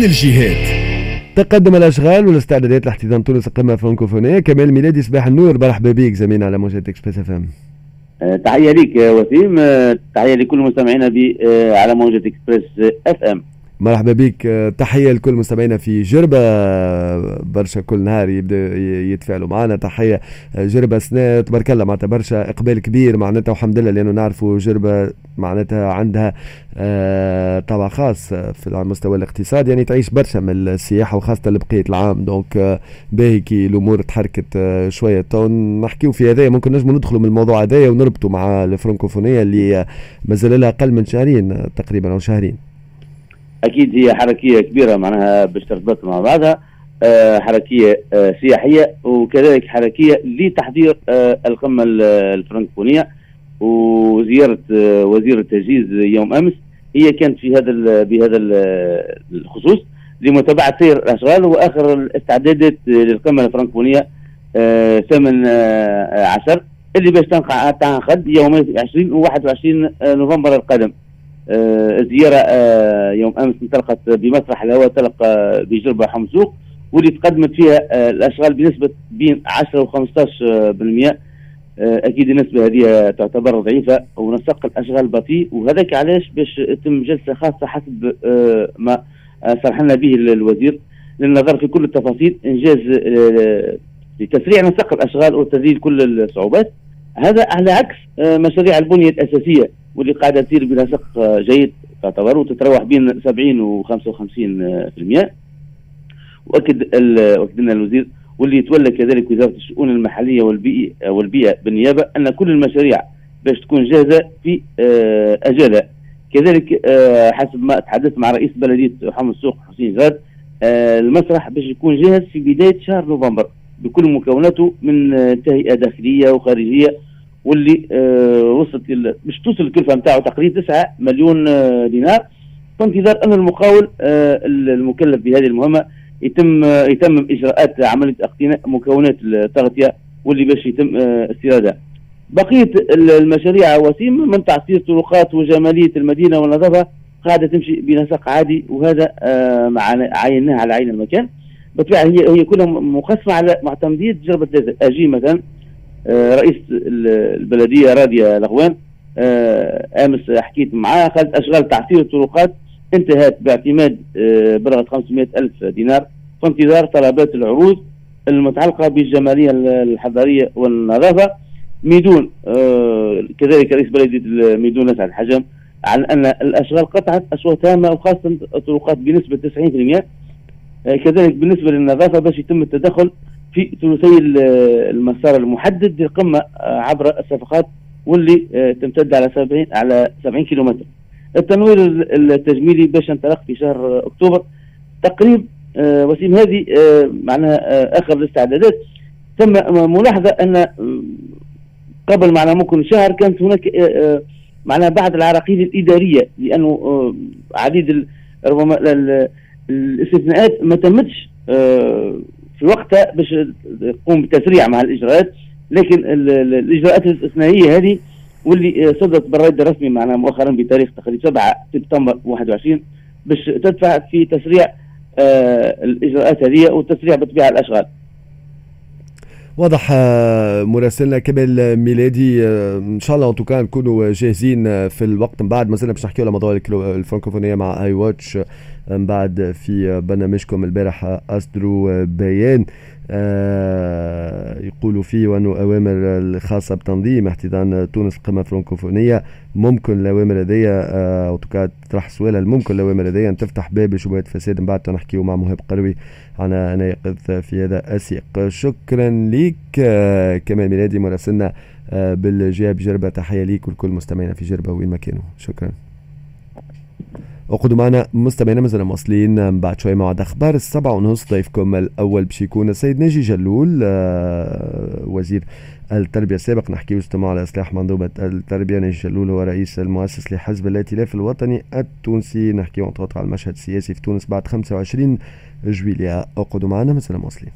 من الجهات. تقدم الاشغال والاستعدادات لاحتضان تونس القمه الفرنكوفونيه. كمال ميلادي صباح النور، مرحبا بك زميلنا على موجات اكسبريس اف ام. تحيه ليك وسيم، تحيه لكل مستمعينا على موجات اكسبريس اف ام. مرحبا بك، تحيه لكل مستمعينا في جربه برشا، كل نهار يبدا يتفاعلوا معنا. تحيه جربه سنة تبارك الله، معناتها برشا اقبال كبير معناتها، والحمد لله، لانه نعرفوا جربه معناتها عندها طبع خاص في على المستوى الاقتصادي، يعني تعيش برشا من السياحه وخاصه لبقيه العام. دونك باهي كي الامور تحركت شويه، تو نحكيو في هذايا، ممكن نجموا ندخلوا من الموضوع هذايا ونربطوا مع الفرنكوفونيه اللي مازال لها اقل من شهرين تقريبا او شهرين. اكيد هي حركيه كبيره معناها باش ترتبط مع بعضها، حركيه سياحيه وكذلك حركيه لتحضير القمه الفرنكوفونيه. وزياره وزير التجهيز يوم امس هي كانت في هذا الخصوص لمتابعه سير الاشغال واخر الاستعدادات للقمه الفرنكوفونيه 18 اللي باش تنعقد يومين 20 و 21 نوفمبر القادم. الزيارة يوم أمس انطلقت بمسرح الهواء تلقى بجربة حمسوق، واللي تقدمت فيها الأشغال بنسبة بين 10 و15%. أكيد النسبة هذه تعتبر ضعيفة ونسق الأشغال بطيء، وهذاك علاش باش تم جلسة خاصة حسب ما صرح لنا به الوزير للنظر في كل التفاصيل، إنجاز لتسريع نسق الأشغال وتذليل كل الصعوبات. هذا على عكس مشاريع البنية الأساسية واللي قاعده تسير بنسق جيد تعتبر، وتتراوح بين 70 و 55%. واكدنا الوزير واللي يتولى كذلك وزاره الشؤون المحليه والبيئه بالنيابه ان كل المشاريع باش تكون جاهزه في اجاله. كذلك حسب ما تحدثت مع رئيس بلديه محمد السوق حسين زاد، المسرح باش يكون جاهز في بدايه شهر نوفمبر بكل مكوناته من تهيئه داخليه وخارجيه، واللي وصلت مش توصل الكلفه نتاعو تقريبا 9 مليون دينار، في انتظار ان المقاول المكلف بهذه المهمه يتمم اجراءات عمليه اقتناء مكونات التغطيه واللي باش يتم استيرادها. بقيه المشاريع وسيم من تعصير طرقات وجماليه المدينه والنظافه قاعده تمشي بنسق عادي، وهذا مع عينناها على عين المكان. بالطبع هي كلها مقسمه على معتمديات تجربه 3 اجي. مثلا رئيس البلديه راديا الاغوان امس حكيت معاه، خلت اشغال تعصير الطرقات انتهت باعتماد بلغت 500,000 دينار، في انتظار طلبات العروض المتعلقه بالجماليه الحضاريه والنظافه. ميدون كذلك رئيس بلديه ميدون نسعد الحجم على ان الاشغال قطعت اشواط هامه وخاصه الطرقات بنسبه 90%. كذلك بالنسبه للنظافه باش يتم التدخل في ثلثي المسار المحدد للقمه عبر الصفقات واللي تمتد على 70 كيلومتر. التنوير التجميلي باش انطلق في شهر اكتوبر تقريب وسيم. هذه معناها اخر الاستعدادات. تم ملاحظه ان قبل معنا ممكن شهر كانت هناك معناها بعض العراقيل الاداريه، لانه عديد ربما الاستثناءات ما تمتش في وقتها باش تقوم بتسريع مع الاجراءات، لكن الاجراءات الاستثنائيه هذه واللي صدرت بالرد الرسمي معنا مؤخرا بتاريخ تقريبا 7 سبتمبر 21 باش تدفع في تسريع الاجراءات هذه وتسريع بطبيعه الاشغال. واضح مراسلنا كمال ميلادي، ان شاء الله ان توكا نكونوا جاهزين في الوقت. من بعد مازلنا باش نحكيو على موضوع الفرنكوفونيه مع اي واتش من بعد في برنامجكم البارح. اصدروا بيان يقولوا فيه وانه اوامر الخاصه بتنظيم احتضان تونس القمه الفرنكوفونيه، ممكن الاوامر هذيا او توكا تطرح سؤالها، ممكن الاوامر هذيا تفتح باب لشبهات فساد. من بعد نحكيو مع مهاب قروي على ناقد في هذا السياق. شكرا ليك كمال ميلادي مراسلنا بالجهه بجربه، تحيه ليك ولكل مستمعينا في جربه وين ما كانوا. شكرا. وقعدوا معنا مستمعينا، مازال مواصلين من بعد شويه موعد اخبار 7:30. ضيفكم الاول باش يكون السيد ناجي جلول وزير التربيه السابق، نحكيو استماع على اصلاح منظومه التربيه. ناجي جلول هو رئيس المؤسس لحزب الائتلاف الوطني التونسي، نحكيو على المشهد السياسي في تونس بعد 25 جويلية. اقعدوا معنا، مازال مواصلين.